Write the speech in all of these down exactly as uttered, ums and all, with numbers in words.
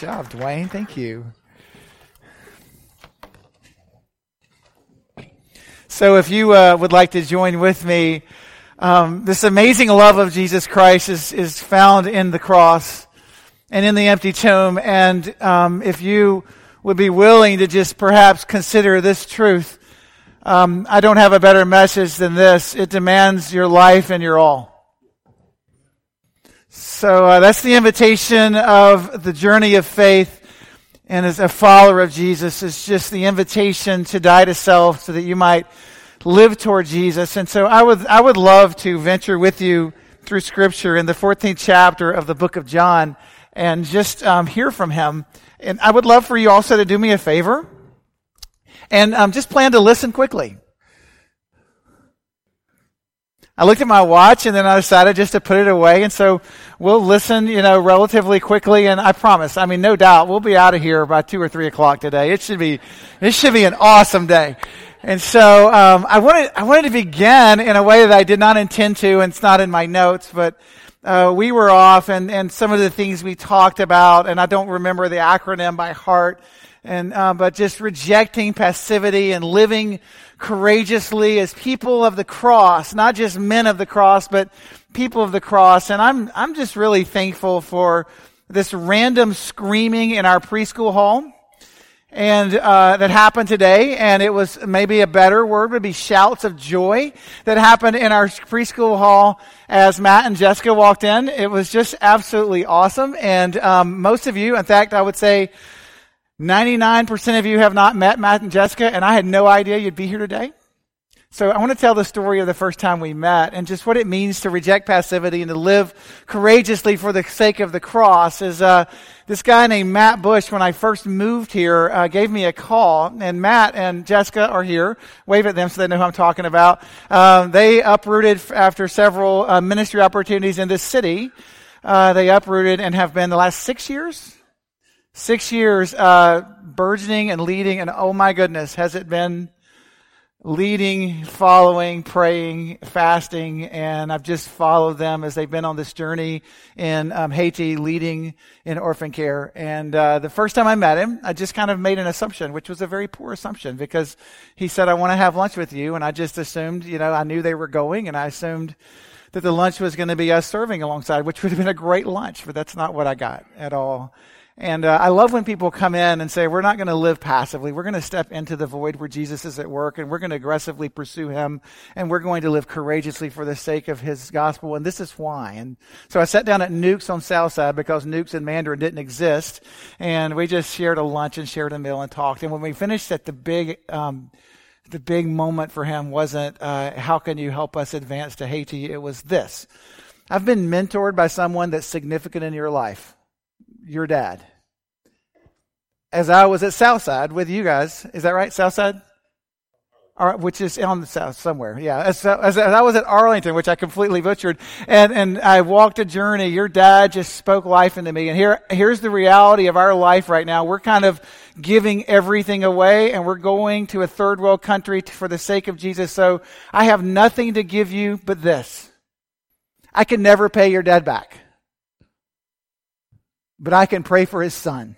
job, Dwayne. Thank you. So if you uh, would like to join with me, um, this amazing love of Jesus Christ is, is found in the cross and in the empty tomb. And um, if you would be willing to just perhaps consider this truth, um, I don't have a better message than this. It demands your life and your all. So uh, that's the invitation of the journey of faith, and as a follower of Jesus, it's just the invitation to die to self so that you might live toward Jesus. And so I would I would love to venture with you through Scripture in the fourteenth chapter of the book of John and just um, hear from him. And I would love for you also to do me a favor and um, just plan to listen quickly. I looked at my watch and then I decided just to put it away. And so we'll listen, you know, relatively quickly. And I promise, I mean, no doubt, we'll be out of here by two or three o'clock today. It should be, it should be an awesome day. And so, um, I wanted, I wanted to begin in a way that I did not intend to, and it's not in my notes, but, uh, we were off and, and some of the things we talked about, and I don't remember the acronym by heart. And, um, but just rejecting passivity and living courageously as people of the cross, not just men of the cross, but people of the cross. And I'm, I'm just really thankful for this random screaming in our preschool hall and, uh, that happened today. And it was, maybe a better word would be shouts of joy that happened in our preschool hall as Matt and Jessica walked in. It was just absolutely awesome. And, um, most of you, in fact, I would say, ninety-nine percent of you have not met Matt and Jessica, and I had no idea you'd be here today. So I want to tell the story of the first time we met, and just what it means to reject passivity and to live courageously for the sake of the cross is uh this guy named Matt Bush, when I first moved here, uh, gave me a call, and Matt and Jessica are here. Wave at them so they know who I'm talking about. Um, they uprooted after several uh, ministry opportunities in this city. Uh, they uprooted and have been the last six years. Six years uh burgeoning and leading, and oh my goodness, has it been leading, following, praying, fasting, and I've just followed them as they've been on this journey in um, Haiti, leading in orphan care. And uh the first time I met him, I just kind of made an assumption, which was a very poor assumption, because he said, I want to have lunch with you, and I just assumed, you know, I knew they were going, and I assumed that the lunch was going to be us serving alongside, which would have been a great lunch, but that's not what I got at all. And uh, I love when people come in and say, we're not going to live passively. We're going to step into the void where Jesus is at work, and we're going to aggressively pursue him, and we're going to live courageously for the sake of his gospel. And this is why. And so I sat down at Nukes on Southside, because Nukes in Mandarin didn't exist. And we just shared a lunch and shared a meal and talked. And when we finished at the big, um, the big moment for him wasn't, uh, how can you help us advance to Haiti? It was this. I've been mentored by someone that's significant in your life. Your dad. As I was at Southside with you guys, is that right? Southside? All right, which is on the south somewhere. Yeah. As, as, as I was at Arlington, which I completely butchered, and, and I walked a journey. Your dad just spoke life into me. And here, here's the reality of our life right now. We're kind of giving everything away, and we're going to a third world country for the sake of Jesus. So I have nothing to give you but this. I can never pay your dad back, but I can pray for his son.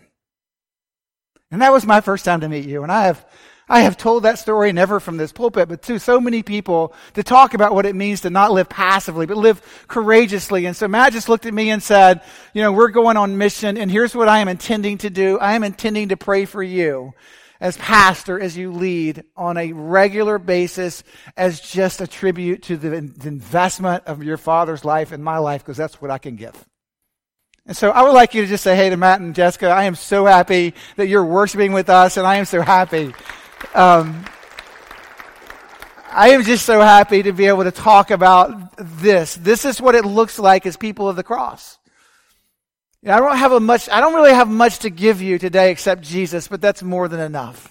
And that was my first time to meet you. And I have I have told that story, never from this pulpit, but to so many people, to talk about what it means to not live passively, but live courageously. And so Matt just looked at me and said, you know, we're going on mission, and here's what I am intending to do. I am intending to pray for you as pastor, as you lead on a regular basis, as just a tribute to the investment of your father's life and my life, because that's what I can give. And so I would like you to just say, hey, to Matt and Jessica, I am so happy that you're worshiping with us, and I am so happy. Um, I am just so happy to be able to talk about this. This is what it looks like as people of the cross. You know, I don't have a much, I don't really have much to give you today except Jesus, but that's more than enough.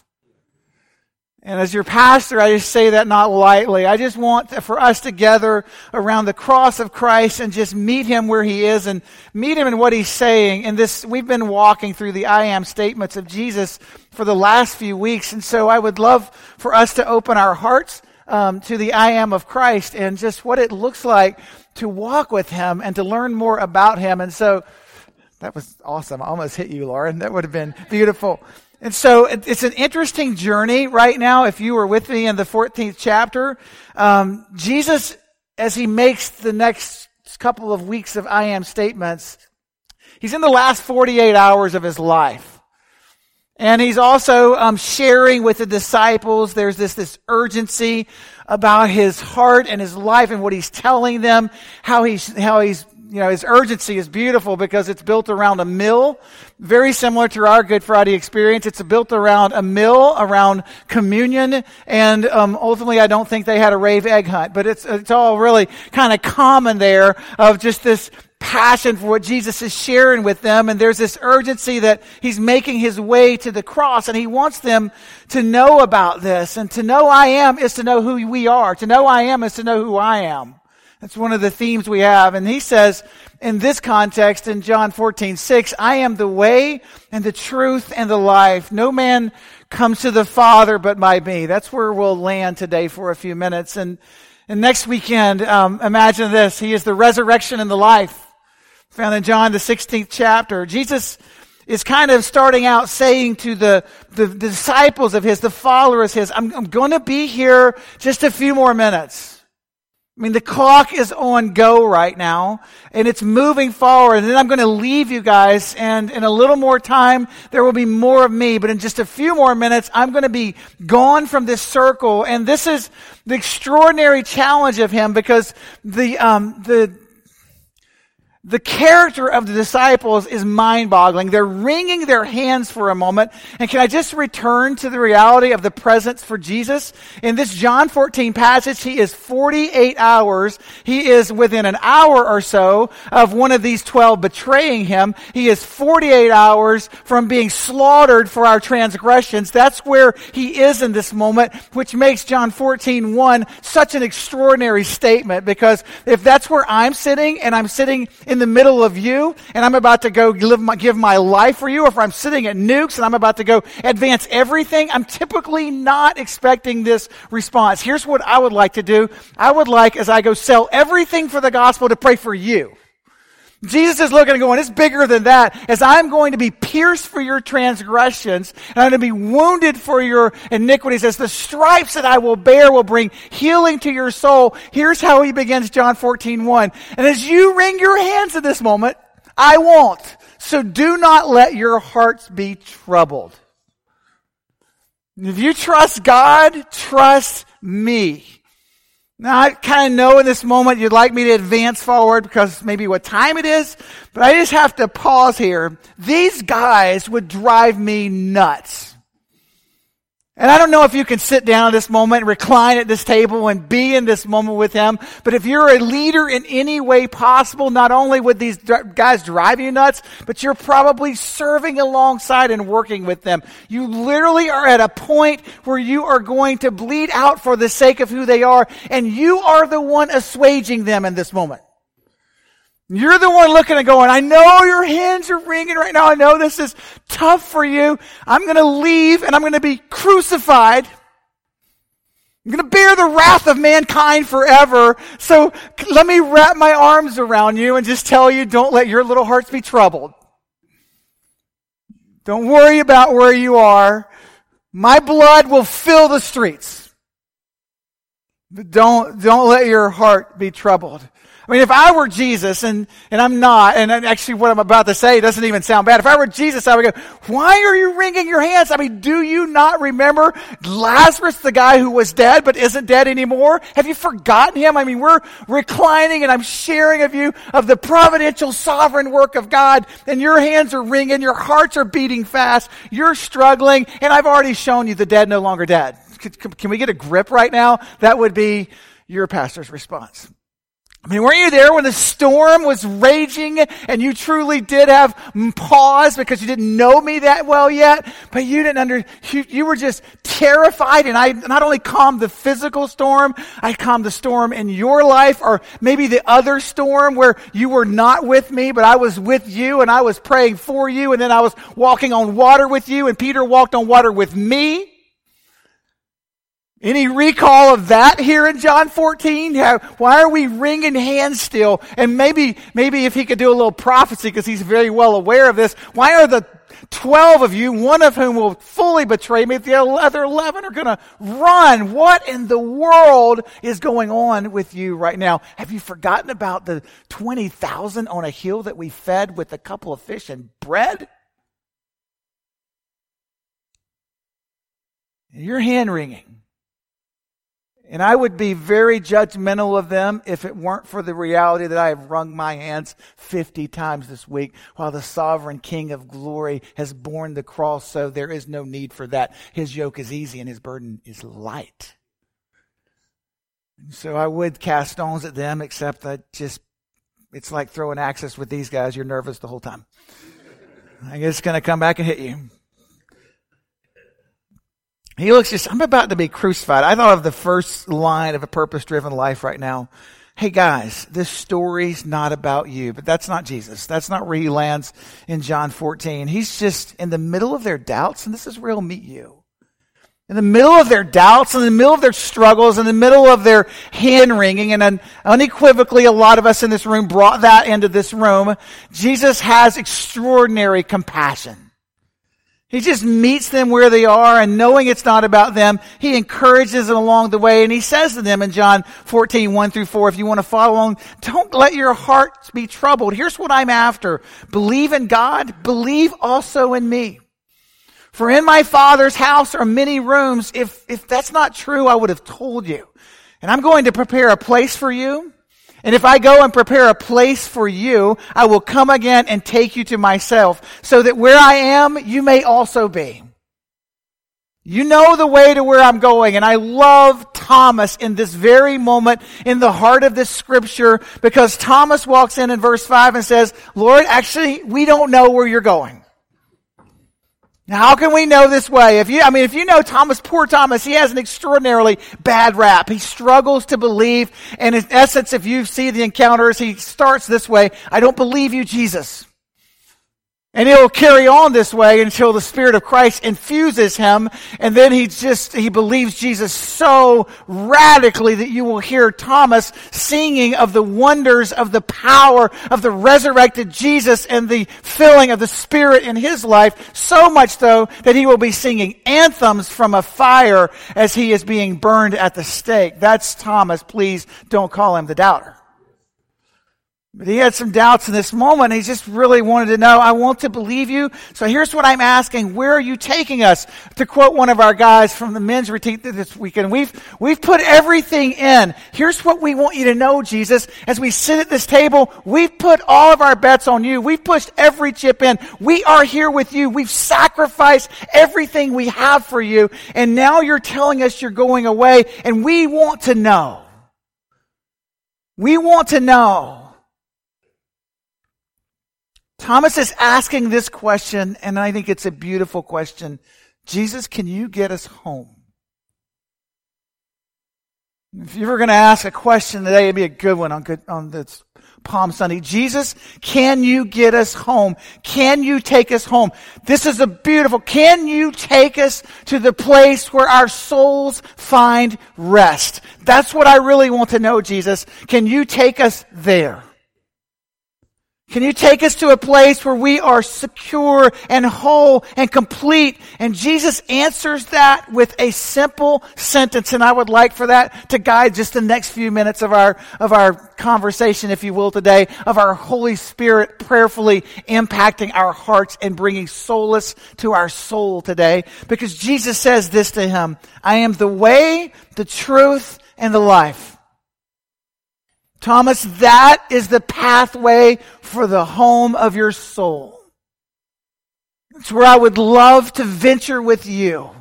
And as your pastor, I just say that not lightly. I just want for us to gather around the cross of Christ and just meet him where he is and meet him in what he's saying. And this, we've been walking through the I am statements of Jesus for the last few weeks. And so I would love for us to open our hearts um, to the I am of Christ and just what it looks like to walk with him and to learn more about him. And so That was awesome. I almost hit you, Lauren. That would have been beautiful. And so it's an interesting journey right now. If you were with me in the fourteenth chapter, um, Jesus, as he makes the next couple of weeks of I am statements, he's in the last forty-eight hours of his life. And he's also um, sharing with the disciples. There's this, this urgency about his heart and his life and what he's telling them, how he's, how he's, you know, his urgency is beautiful because it's built around a meal, very similar to our Good Friday experience. It's built around a meal, around communion, and um, ultimately I don't think they had a rave egg hunt, but it's it's all really kind of common there of just this passion for what Jesus is sharing with them, and there's this urgency that he's making his way to the cross, and he wants them to know about this, and to know I am is to know who we are. To know I am is to know who I am. That's one of the themes we have. And he says in this context in John fourteen six, I am the way and the truth and the life. No man comes to the Father but by me. That's where we'll land today for a few minutes. And, and next weekend, um, imagine this. He is the resurrection and the life. Found in John the sixteenth chapter. Jesus is kind of starting out saying to the, the, the disciples of his, the followers his, I'm, I'm going to be here just a few more minutes. I mean, the clock is on go right now, and it's moving forward. And then I'm going to leave you guys, and in a little more time, there will be more of me. But in just a few more minutes, I'm going to be gone from this circle. And this is the extraordinary challenge of him, because the um, the the character of the disciples is mind-boggling. They're wringing their hands for a moment. And can I just return to the reality of the presence for Jesus? In this John fourteen passage, he is forty-eight hours. He is within an hour or so of one of these twelve betraying him. He is forty-eight hours from being slaughtered for our transgressions. That's where he is in this moment, which makes John fourteen one such an extraordinary statement, because if that's where I'm sitting, and I'm sitting in the middle of you, and I'm about to go live my, give my life for you, or if I'm sitting at Nukes and I'm about to go advance everything, I'm typically not expecting this response. Here's what I would like to do. I would like, as I go sell everything for the gospel, to pray for you. Jesus is looking and going, it's bigger than that, as I'm going to be pierced for your transgressions, and I'm going to be wounded for your iniquities, as the stripes that I will bear will bring healing to your soul. Here's how he begins John fourteen one. And as you wring your hands in this moment, I won't. So do not let your hearts be troubled. If you trust God, trust me. Now, I kind of know in this moment you'd like me to advance forward because maybe what time it is, but I just have to pause here. These guys would drive me nuts. And I don't know if you can sit down at this moment, recline at this table, and be in this moment with him, but if you're a leader in any way possible, not only would these guys drive you nuts, but you're probably serving alongside and working with them. You literally are at a point where you are going to bleed out for the sake of who they are, and you are the one assuaging them in this moment. You're the one looking and going, I know your hands are wringing right now. I know this is tough for you. I'm going to leave and I'm going to be crucified. I'm going to bear the wrath of mankind forever. So let me wrap my arms around you and just tell you, don't let your little hearts be troubled. Don't worry about where you are. My blood will fill the streets. But don't, don't let your heart be troubled. I mean, if I were Jesus, and, and I'm not, and actually what I'm about to say doesn't even sound bad. If I were Jesus, I would go, why are you wringing your hands? I mean, do you not remember Lazarus, the guy who was dead but isn't dead anymore? Have you forgotten him? I mean, we're reclining, and I'm sharing of you of the providential sovereign work of God, and your hands are wringing, your hearts are beating fast, you're struggling, and I've already shown you the dead no longer dead. Can we get a grip right now? That would be your pastor's response. I mean, weren't you there when the storm was raging and you truly did have pause because you didn't know me that well yet, but you didn't under, you, you were just terrified, and I not only calmed the physical storm, I calmed the storm in your life, or maybe the other storm where you were not with me, but I was with you and I was praying for you, and then I was walking on water with you, and Peter walked on water with me. Any recall of that here in John fourteen? How, why are we wringing hands still? And maybe maybe if he could do a little prophecy, because he's very well aware of this, why are the twelve of you, one of whom will fully betray me, the other eleven are going to run? What in the world is going on with you right now? Have you forgotten about the twenty thousand on a hill that we fed with a couple of fish and bread? And you're hand-wringing. And I would be very judgmental of them if it weren't for the reality that I have wrung my hands fifty times this week while the sovereign King of glory has borne the cross, so there is no need for that. His yoke is easy and his burden is light. So I would cast stones at them, except that just, it's like throwing axes with these guys. You're nervous the whole time. I guess it's going to come back and hit you. He looks just, I'm about to be crucified. I thought of the first line of A Purpose-Driven Life right now. Hey guys, this story's not about you, but that's not Jesus. That's not where he lands in John fourteen. He's just in the middle of their doubts, and this is where he'll meet you. In the middle of their doubts, in the middle of their struggles, in the middle of their hand-wringing, and unequivocally a lot of us in this room brought that into this room, Jesus has extraordinary compassion. He just meets them where they are, and knowing it's not about them, he encourages them along the way, and he says to them in John fourteen, one through four, if you want to follow along, don't let your hearts be troubled. Here's what I'm after. Believe in God, believe also in me. For in my Father's house are many rooms. If, if that's not true, I would have told you. And I'm going to prepare a place for you. And if I go and prepare a place for you, I will come again and take you to myself, so that where I am, you may also be. You know the way to where I'm going. And I love Thomas in this very moment, in the heart of this scripture, because Thomas walks in in verse five and says, Lord, actually, we don't know where you're going. Now, how can we know this way? If you, I mean, if you know Thomas, poor Thomas, he has an extraordinarily bad rap. He struggles to believe. And in essence, if you see the encounters, he starts this way. I don't believe you, Jesus. And he'll carry on this way until the Spirit of Christ infuses him. And then he just, he believes Jesus so radically that you will hear Thomas singing of the wonders of the power of the resurrected Jesus and the filling of the Spirit in his life. So much so that he will be singing anthems from a fire as he is being burned at the stake. That's Thomas. Please don't call him the doubter. But he had some doubts in this moment. He just really wanted to know, I want to believe you. So here's what I'm asking. Where are you taking us? To quote one of our guys from the men's retreat this weekend, we've, we've put everything in. Here's what we want you to know, Jesus. As we sit at this table, we've put all of our bets on you. We've pushed every chip in. We are here with you. We've sacrificed everything we have for you. And now you're telling us you're going away. And we want to know. We want to know. Thomas is asking this question, and I think it's a beautiful question. Jesus, can you get us home? If you were going to ask a question today, it'd be a good one on, good, on this Palm Sunday. Jesus, can you get us home? Can you take us home? This is a beautiful, can you take us to the place where our souls find rest? That's what I really want to know, Jesus. Can you take us there? Can you take us to a place where we are secure and whole and complete? And Jesus answers that with a simple sentence. And I would like for that to guide just the next few minutes of our, of our conversation, if you will, today, of our Holy Spirit prayerfully impacting our hearts and bringing solace to our soul today. Because Jesus says this to him, I am the way, the truth, and the life. Thomas, that is the pathway for the home of your soul. It's where I would love to venture with you.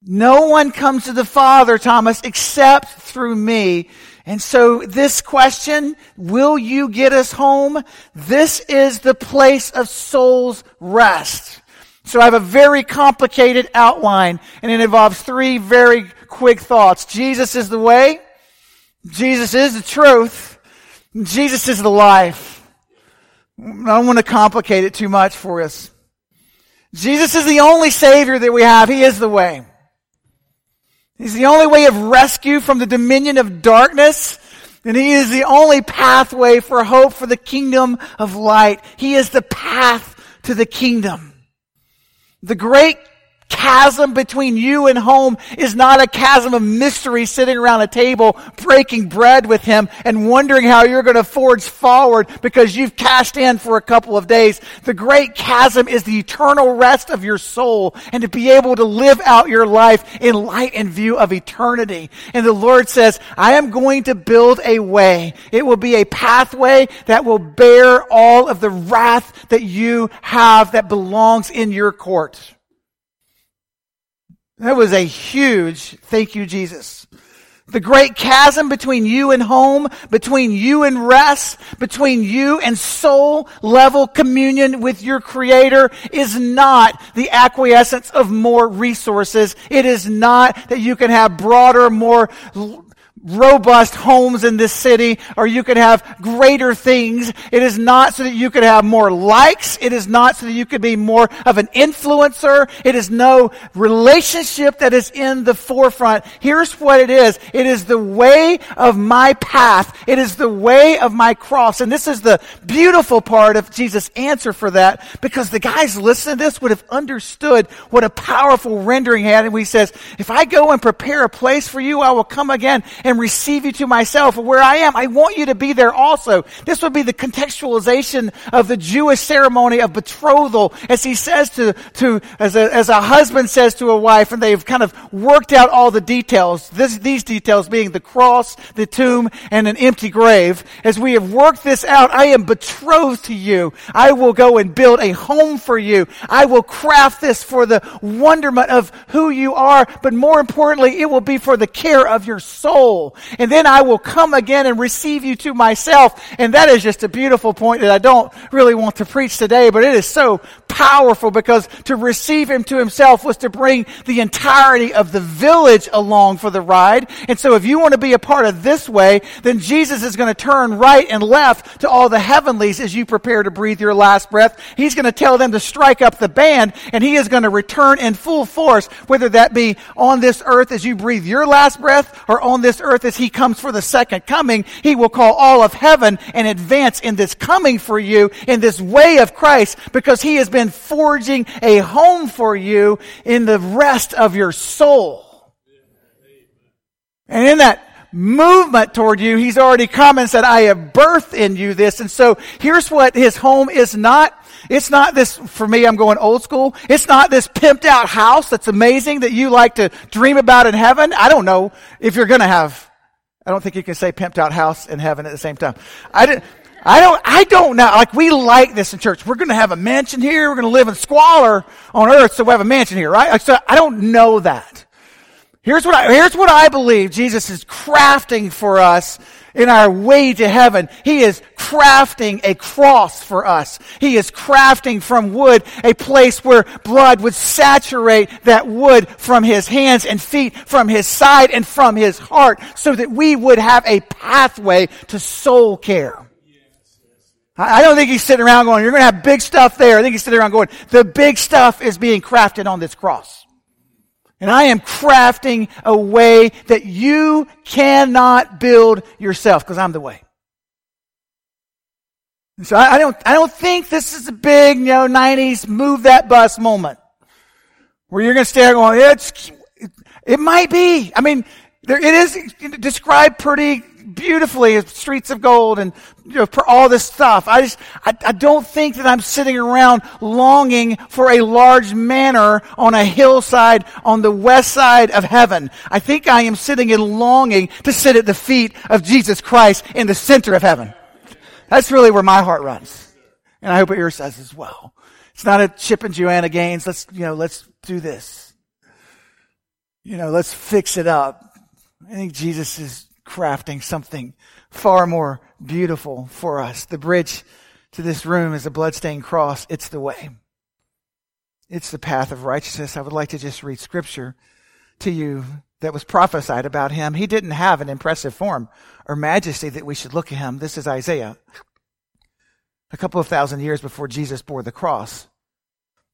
No one comes to the Father, Thomas, except through me. And so this question, will you get us home? This is the place of soul's rest. So I have a very complicated outline, and it involves three very quick thoughts. Jesus is the way. Jesus is the truth. Jesus is the life. I don't want to complicate it too much for us. Jesus is the only Savior that we have. He is the way. He's the only way of rescue from the dominion of darkness, and he is the only pathway for hope for the kingdom of light. He is the path to the kingdom. The great chasm between you and home is not a chasm of mystery sitting around a table breaking bread with him and wondering how you're going to forge forward because you've cashed in for a couple of days. The great chasm is the eternal rest of your soul and to be able to live out your life in light and view of eternity. And the Lord says, I am going to build a way. It will be a pathway that will bear all of the wrath that you have that belongs in your court. That was a huge thank you, Jesus. The great chasm between you and home, between you and rest, between you and soul level communion with your Creator is not the acquiescence of more resources. It is not that you can have broader, more robust homes in this city, or you can have greater things. It is not so that you could have more likes. It is not so that you could be more of an influencer. It is no relationship that is in the forefront. Here's what it is. It is the way of my path. It is the way of my cross. And this is the beautiful part of Jesus' answer for that, because the guys listening to this would have understood what a powerful rendering had. And he says, if I go and prepare a place for you, I will come again and and receive you to myself. Where I am, I want you to be there also. This would be the contextualization of the Jewish ceremony of betrothal, as he says to, to as a, as a husband says to a wife, and they've kind of worked out all the details, this, these details being the cross, the tomb, and an empty grave. As we have worked this out, I am betrothed to you. I will go and build a home for you. I will craft this for the wonderment of who you are, but more importantly, it will be for the care of your soul. And then I will come again and receive you to myself. And that is just a beautiful point that I don't really want to preach today, but it is so powerful, because to receive him to himself was to bring the entirety of the village along for the ride. And so if you want to be a part of this way, then Jesus is going to turn right and left to all the heavenlies as you prepare to breathe your last breath. He's going to tell them to strike up the band, and he is going to return in full force, whether that be on this earth as you breathe your last breath, or on this earth as he comes for the second coming. He will call all of heaven and advance in this coming for you, in this way of Christ, because he has been forging a home for you in the rest of your soul. And in that movement toward you, he's already come and said, I have birthed in you this. And so here's what his home is not. It's not this, for me, I'm going old school. It's not this pimped out house that's amazing that you like to dream about in heaven. I don't know if you're going to have, I don't think you can say pimped out house and heaven at the same time. I didn't. I don't, I don't know. Like, we like this in church. We're going to have a mansion here. We're going to live in squalor on earth, so we have a mansion here, right? Like, so I don't know that. Here's what I, here's what I believe Jesus is crafting for us in our way to heaven. He is crafting a cross for us. He is crafting from wood a place where blood would saturate that wood from his hands and feet, from his side and from his heart, so that we would have a pathway to soul care. I don't think he's sitting around going, you're going to have big stuff there. I think he's sitting around going, the big stuff is being crafted on this cross. And I am crafting a way that you cannot build yourself, because I'm the way. And so I, I don't, I don't think this is a big, you know, nineties move that bus moment where you're going to stand going, it's, it might be. I mean, there, it is described pretty beautifully as streets of gold and, you know, all this stuff. I just, I, I don't think that I'm sitting around longing for a large manor on a hillside on the west side of heaven. I think I am sitting and longing to sit at the feet of Jesus Christ in the center of heaven. That's really where my heart runs. And I hope it yours does as well. It's not a Chip and Joanna Gaines. Let's, you know, let's do this. You know, let's fix it up. I think Jesus is crafting something far more beautiful for us. The bridge to this room is a bloodstained cross. It's the way. It's the path of righteousness. I would like to just read scripture to you that was prophesied about him. He didn't have an impressive form or majesty that we should look at him. This is Isaiah, a couple of thousand years before Jesus bore the cross.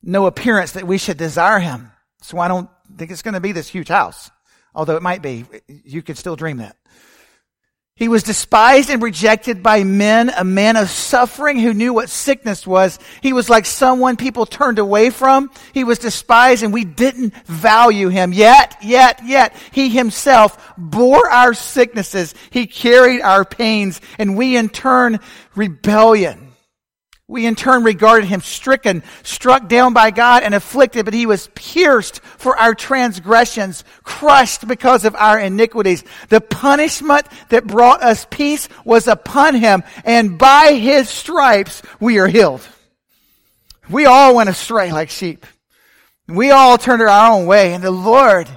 No appearance that we should desire him. So I don't think it's going to be this huge house although it might be, you could still dream that. He was despised and rejected by men, a man of suffering who knew what sickness was. He was like someone people turned away from. He was despised and we didn't value him. Yet, yet, yet, he himself bore our sicknesses. He carried our pains, and we in turn rebellion. We in turn regarded him stricken, struck down by God and afflicted, but he was pierced for our transgressions, crushed because of our iniquities. The punishment that brought us peace was upon him, and by his stripes we are healed. We all went astray like sheep. We all turned our own way, and the Lord,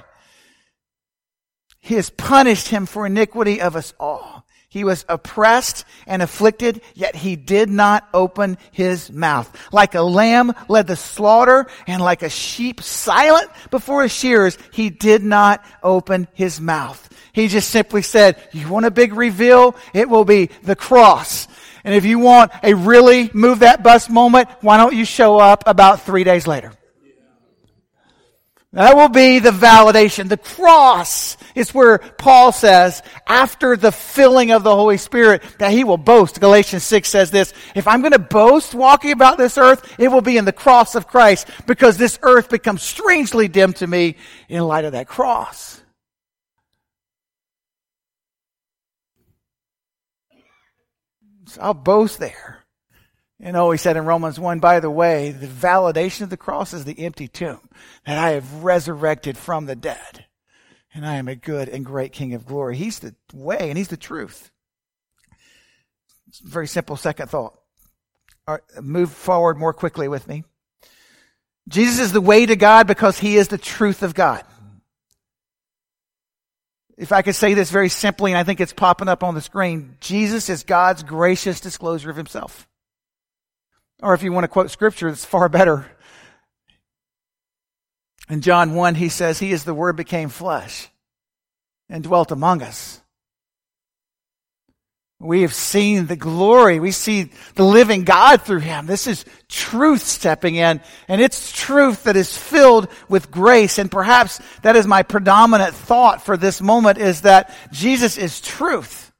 he has punished him for iniquity of us all. He was oppressed and afflicted, yet he did not open his mouth. Like a lamb led the slaughter, and like a sheep silent before his shearers, he did not open his mouth. He just simply said, you want a big reveal? It will be the cross. And if you want a really move that bus moment, why don't you show up about three days later? That will be the validation. The cross is where Paul says, after the filling of the Holy Spirit, that he will boast. Galatians six says this, if I'm going to boast walking about this earth, it will be in the cross of Christ, because this earth becomes strangely dim to me in light of that cross. So I'll boast there. And oh, he said in Romans one, by the way, the validation of the cross is the empty tomb, that I have resurrected from the dead, and I am a good and great King of glory. He's the way, and he's the truth. Very simple second thought. All right, move forward more quickly with me. Jesus is the way to God because he is the truth of God. If I could say this very simply, and I think it's popping up on the screen, Jesus is God's gracious disclosure of himself. Or if you want to quote scripture, it's far better. In John one, he says, he is the Word became flesh and dwelt among us. We have seen the glory. We see the living God through him. This is truth stepping in, and it's truth that is filled with grace. And perhaps that is my predominant thought for this moment, is that Jesus is truth.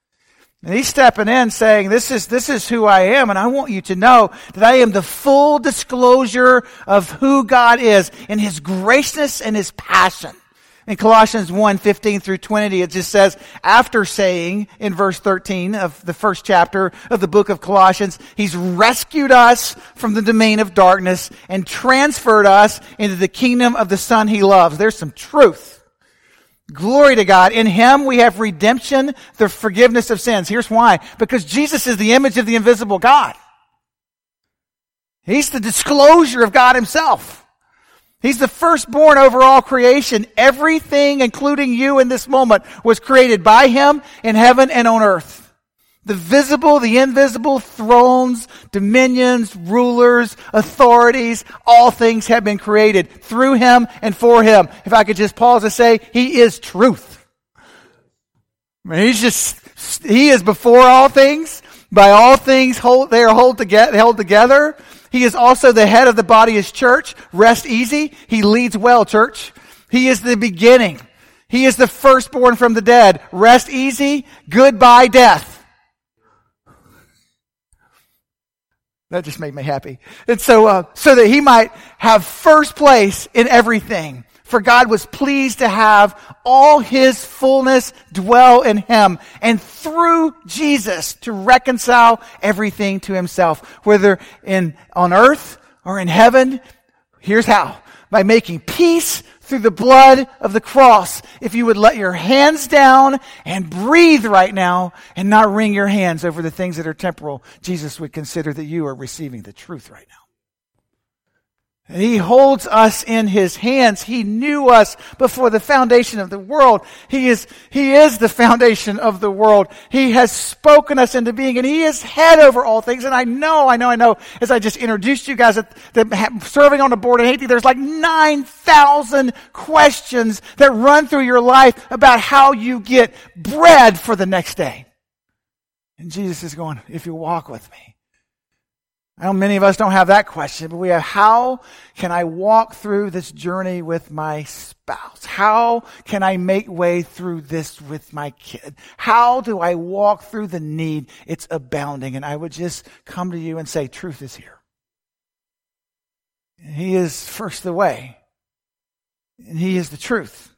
And he's stepping in saying, this is, this is who I am, and I want you to know that I am the full disclosure of who God is in his graciousness and his passion. In Colossians one, fifteen through twenty, it just says, after saying in verse thirteen of the first chapter of the book of Colossians, he's rescued us from the domain of darkness and transferred us into the kingdom of the Son he loves. There's some truth. Glory to God. In him we have redemption, the forgiveness of sins. Here's why. Because Jesus is the image of the invisible God. He's the disclosure of God himself. He's the firstborn over all creation. Everything, including you in this moment, was created by him in heaven and on earth. The visible, the invisible, thrones, dominions, rulers, authorities, all things have been created through him and for him. If I could just pause and say, he is truth. I mean, he's just, he is before all things. By all things, hold, they are hold together, held together. He is also the head of the body, his church. Rest easy. He leads well, church. He is the beginning. He is the firstborn from the dead. Rest easy. Goodbye, death. That just made me happy. And so, uh, so that he might have first place in everything. For God was pleased to have all his fullness dwell in him, and through Jesus to reconcile everything to himself, whether in, on earth or in heaven. Here's how. By making peace through the blood of the cross. If you would let your hands down and breathe right now and not wring your hands over the things that are temporal, Jesus would consider that you are receiving the truth right now. And he holds us in his hands. He knew us before the foundation of the world. He is, he is the foundation of the world. He has spoken us into being, and he is head over all things. And I know, I know, I know, as I just introduced you guys at the, serving on the board in Haiti, there's like nine thousand questions that run through your life about how you get bread for the next day. And Jesus is going, if you walk with me, I know many of us don't have that question, but we have, how can I walk through this journey with my spouse? How can I make way through this with my kid? How do I walk through the need? It's abounding. And I would just come to you and say, truth is here. He is first the way. And he is the truth.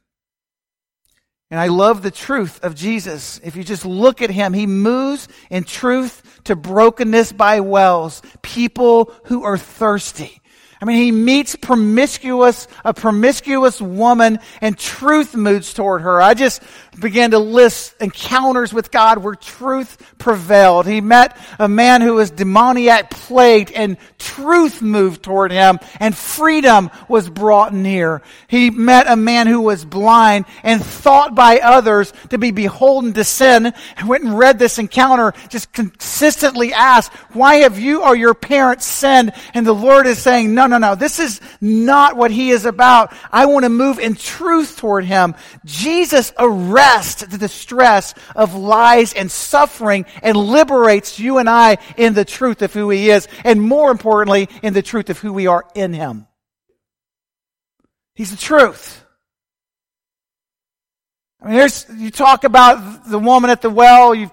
And I love the truth of Jesus. If you just look at him, he moves in truth to brokenness by wells, people who are thirsty. I mean, he meets promiscuous, a promiscuous woman, and truth moves toward her. I just began to list encounters with God where truth prevailed. He met a man who was demoniac plagued, and truth moved toward him, and freedom was brought near. He met a man who was blind and thought by others to be beholden to sin. I went and read this encounter, just consistently asked, why have you or your parents sinned? And the Lord is saying, no, no, no, this is not what he is about. I want to move in truth toward him. Jesus arrests the distress of lies and suffering and liberates you and I in the truth of who he is, and more importantly, in the truth of who we are in him. He's the truth. I mean, there's, you talk about the woman at the well, you've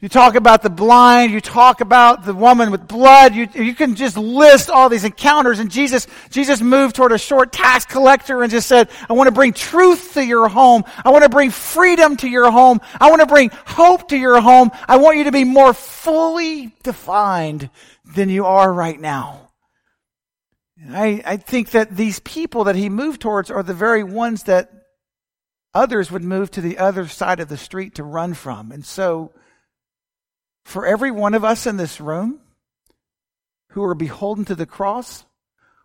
You talk about the blind, you talk about the woman with blood, you, you can just list all these encounters, and Jesus, Jesus moved toward a short tax collector and just said, I want to bring truth to your home. I want to bring freedom to your home. I want to bring hope to your home. I want you to be more fully defined than you are right now. And I, I think that these people that he moved towards are the very ones that others would move to the other side of the street to run from. And so, for every one of us in this room who are beholden to the cross,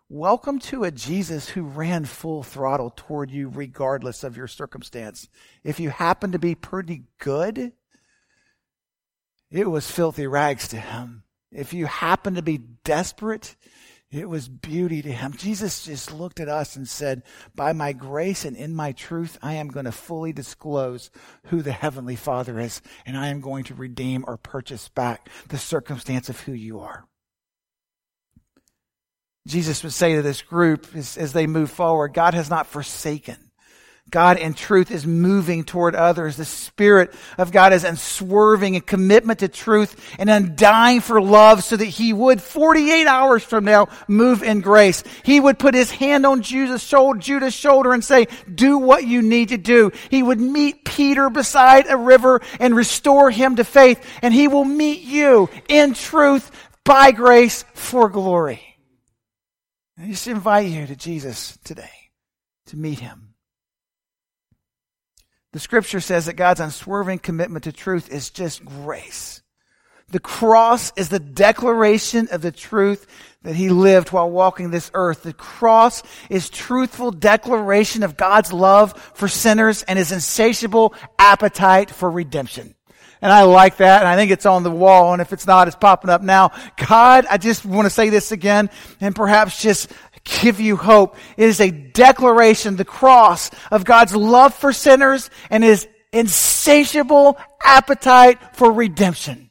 welcome to a Jesus who ran full throttle toward you regardless of your circumstance. If you happen to be pretty good, it was filthy rags to him. If you happen to be desperate, it was beauty to him. Jesus just looked at us and said, by my grace and in my truth, I am going to fully disclose who the Heavenly Father is, and I am going to redeem or purchase back the circumstance of who you are. Jesus would say to this group as, as they move forward, God has not forsaken. God in truth is moving toward others. The Spirit of God is unswerving in commitment to truth and undying for love so that he would, forty-eight hours from now, move in grace. He would put his hand on Judas' shoulder, Judas' shoulder and say, do what you need to do. He would meet Peter beside a river and restore him to faith. And he will meet you in truth, by grace, for glory. I just invite you to Jesus today to meet him. The scripture says that God's unswerving commitment to truth is just grace. The cross is the declaration of the truth that he lived while walking this earth. The cross is truthful declaration of God's love for sinners and his insatiable appetite for redemption. And I like that, and I think it's on the wall, and if it's not, it's popping up now. God, I just want to say this again, and perhaps just give you hope. It is a declaration, the cross, of God's love for sinners and his insatiable appetite for redemption.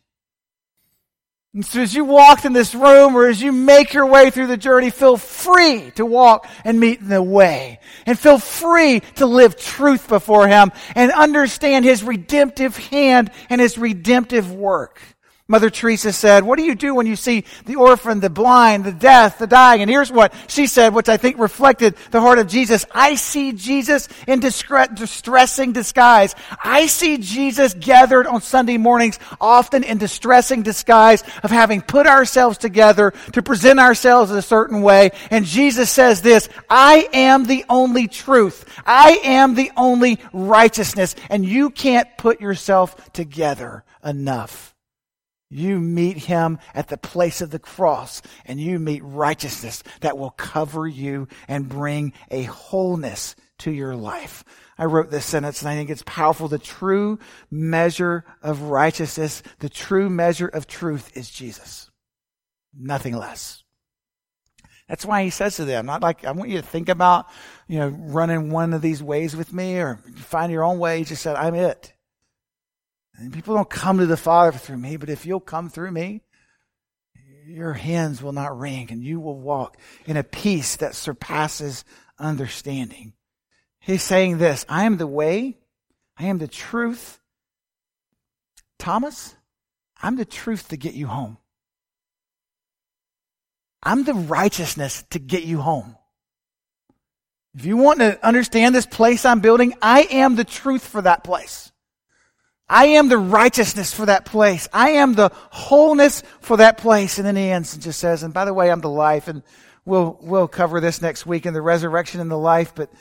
And so as you walked in this room or as you make your way through the journey, feel free to walk and meet in the way. And feel free to live truth before him and understand his redemptive hand and his redemptive work. Mother Teresa said, what do you do when you see the orphan, the blind, the deaf, the dying? And here's what she said, which I think reflected the heart of Jesus. I see Jesus in discre- distressing disguise. I see Jesus gathered on Sunday mornings, often in distressing disguise of having put ourselves together to present ourselves in a certain way. And Jesus says this, I am the only truth. I am the only righteousness. And you can't put yourself together enough. You meet him at the place of the cross, and you meet righteousness that will cover you and bring a wholeness to your life. I wrote this sentence, and I think it's powerful. The true measure of righteousness, the true measure of truth is Jesus. Nothing less. That's why he says to them, not like, I want you to think about, you know, running one of these ways with me or find your own way. He just said, I'm it. And people don't come to the Father through me, but if you'll come through me, your hands will not rank, and you will walk in a peace that surpasses understanding. He's saying this, I am the way, I am the truth. Thomas, I'm the truth to get you home. I'm the righteousness to get you home. If you want to understand this place I'm building, I am the truth for that place. I am the righteousness for that place. I am the wholeness for that place. And then he ends and just says, and by the way, I'm the life. And we'll we'll cover this next week in the resurrection and the life. But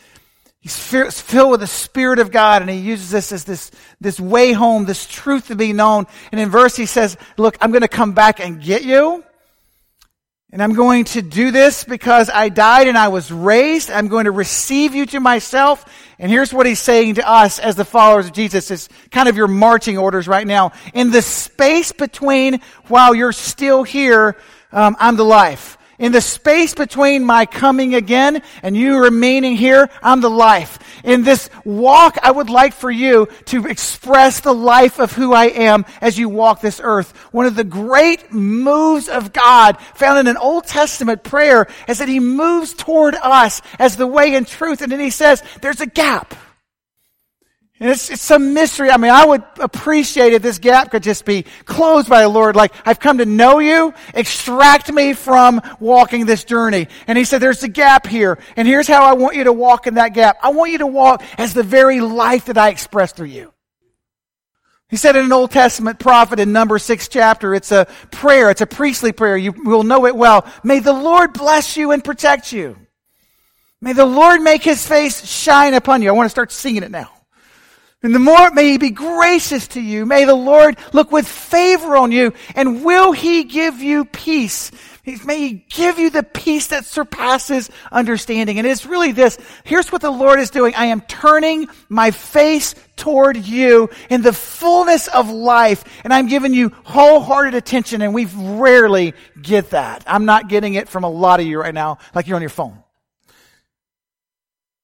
he's filled with the Spirit of God, and he uses this as this, this way home, this truth to be known. And in verse he says, look, I'm going to come back and get you. And I'm going to do this because I died and I was raised. I'm going to receive you to myself. And here's what he's saying to us as the followers of Jesus. It's kind of your marching orders right now. In the space between while you're still here, um, I'm the life. In the space between my coming again and you remaining here, I'm the life. In this walk, I would like for you to express the life of who I am as you walk this earth. One of the great moves of God found in an Old Testament prayer is that he moves toward us as the way and truth. And then he says, there's a gap. And it's, it's some mystery. I mean, I would appreciate if this gap could just be closed by the Lord. Like, I've come to know you. Extract me from walking this journey. And he said, there's a gap here. And here's how I want you to walk in that gap. I want you to walk as the very life that I express through you. He said in an Old Testament prophet in Numbers six chapter, it's a prayer. It's a priestly prayer. You will know it well. May the Lord bless you and protect you. May the Lord make his face shine upon you. I want to start singing it now. And the more, may he be gracious to you. May the Lord look with favor on you. And will he give you peace? May he give you the peace that surpasses understanding. And it's really this. Here's what the Lord is doing. I am turning my face toward you in the fullness of life. And I'm giving you wholehearted attention. And we rarely get that. I'm not getting it from a lot of you right now, like you're on your phone.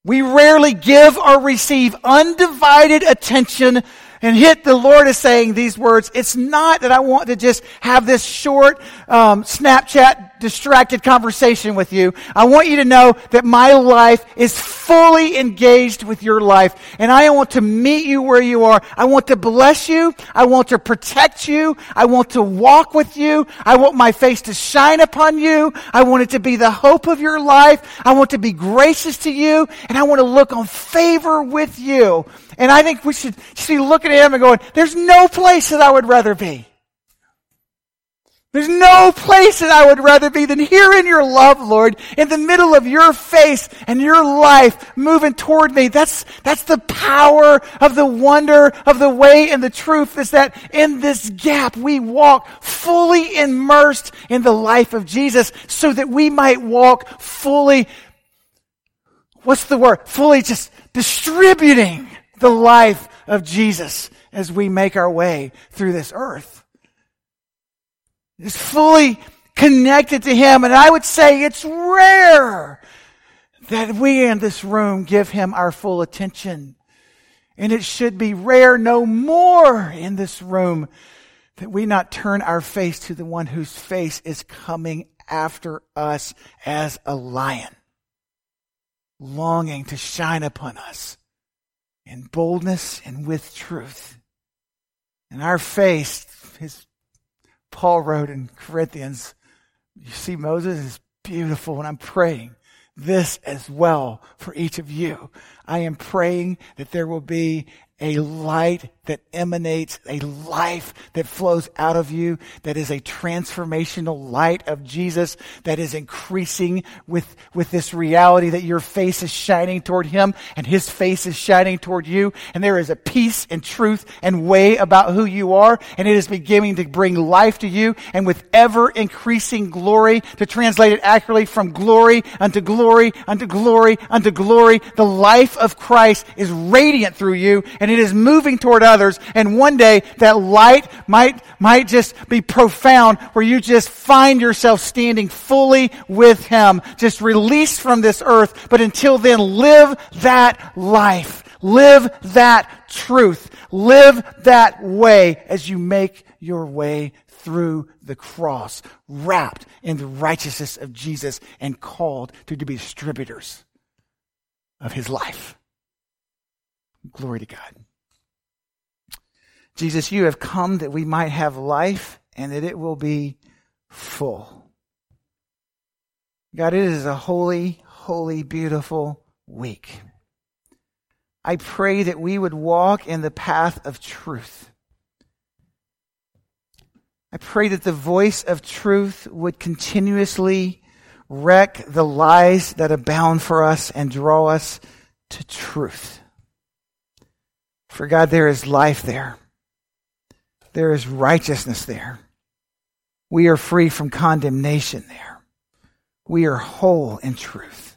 We rarely give or receive undivided attention, and hit the Lord is saying these words. It's not that I want to just have this short um, Snapchat distracted conversation with you. I want you to know that my life is fully engaged with your life, and I want to meet you where you are. I want to bless you. I want to protect you. I want to walk with you. I want my face to shine upon you. I want it to be the hope of your life. I want to be gracious to you, and I want to look on favor with you. And I think we should see looking at him and going, there's no place that I would rather be. There's no place that I would rather be than here in your love, Lord, in the middle of your face and your life moving toward me. That's, that's the power of the wonder of the way and the truth is that in this gap we walk fully immersed in the life of Jesus so that we might walk fully, what's the word? Fully just distributing the life of Jesus as we make our way through this earth. It's fully connected to him, and I would say it's rare that we in this room give him our full attention. And it should be rare no more in this room that we not turn our face to the one whose face is coming after us as a lion, longing to shine upon us in boldness and with truth. And our face, as Paul wrote in Corinthians, you see, Moses is beautiful, and I'm praying this as well for each of you. I am praying that there will be a light that emanates, a life that flows out of you, that is a transformational light of Jesus that is increasing with, with this reality that your face is shining toward him and his face is shining toward you. And there is a peace and truth and way about who you are. And it is beginning to bring life to you and with ever increasing glory, to translate it accurately, from glory unto glory, unto glory, unto glory. The life of Christ is radiant through you, and it is moving toward others. And one day that light might, might just be profound, where you just find yourself standing fully with him, just released from this earth. But until then, live that life. Live that truth. Live that way as you make your way through the cross, wrapped in the righteousness of Jesus, and called to be distributors of his life. Glory to God. Jesus, you have come that we might have life and that it will be full. God, it is a holy, holy, beautiful week. I pray that we would walk in the path of truth. I pray that the voice of truth would continuously wreck the lies that abound for us and draw us to truth. For God, there is life there. There is righteousness there. We are free from condemnation there. We are whole in truth.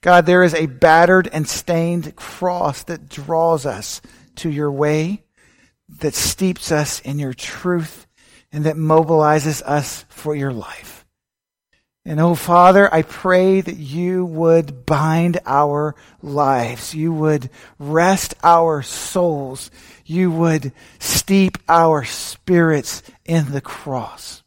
God, there is a battered and stained cross that draws us to your way, that steeps us in your truth, and that mobilizes us for your life. And oh, Father, I pray that you would bind our lives. You would rest our souls. You would steep our spirits in the cross.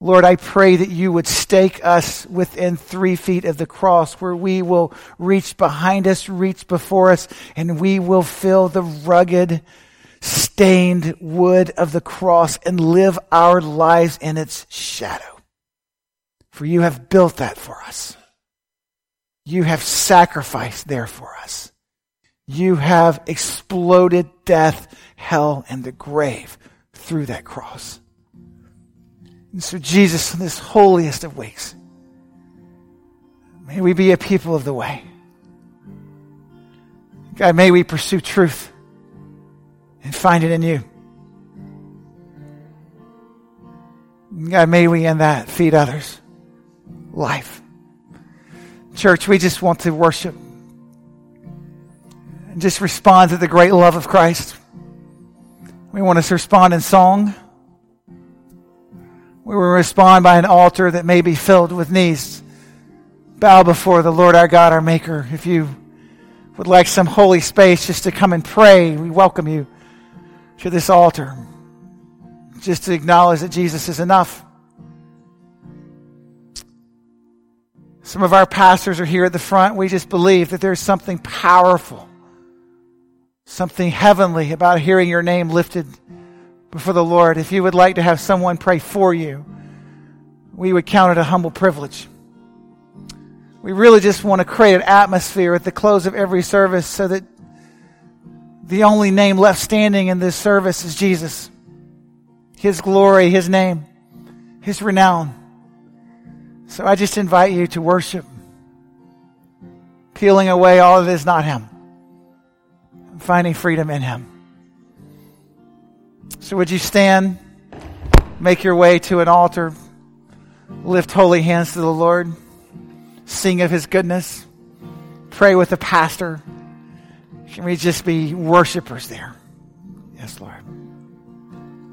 Lord, I pray that you would stake us within three feet of the cross, where we will reach behind us, reach before us, and we will feel the rugged, stained wood of the cross and live our lives in its shadow. For you have built that for us. You have sacrificed there for us. You have exploded death, hell, and the grave through that cross. And so, Jesus, in this holiest of weeks, may we be a people of the way. God, may we pursue truth and find it in you. God, may we in that feed others life. Church, we just want to worship and just respond to the great love of Christ. We want to respond in song. We will respond by an altar that may be filled with knees. Bow before the Lord our God, our Maker. If you would like some holy space just to come and pray, we welcome you to this altar. Just to acknowledge that Jesus is enough. Some of our pastors are here at the front. We just believe that there's something powerful, something heavenly about hearing your name lifted before the Lord. If you would like to have someone pray for you, we would count it a humble privilege. We really just want to create an atmosphere at the close of every service so that the only name left standing in this service is Jesus. His glory, his name, his renown. So I just invite you to worship, peeling away all that is not him, and finding freedom in him. So would you stand, make your way to an altar, lift holy hands to the Lord, sing of his goodness, pray with the pastor. Can we just be worshipers there? Yes, Lord.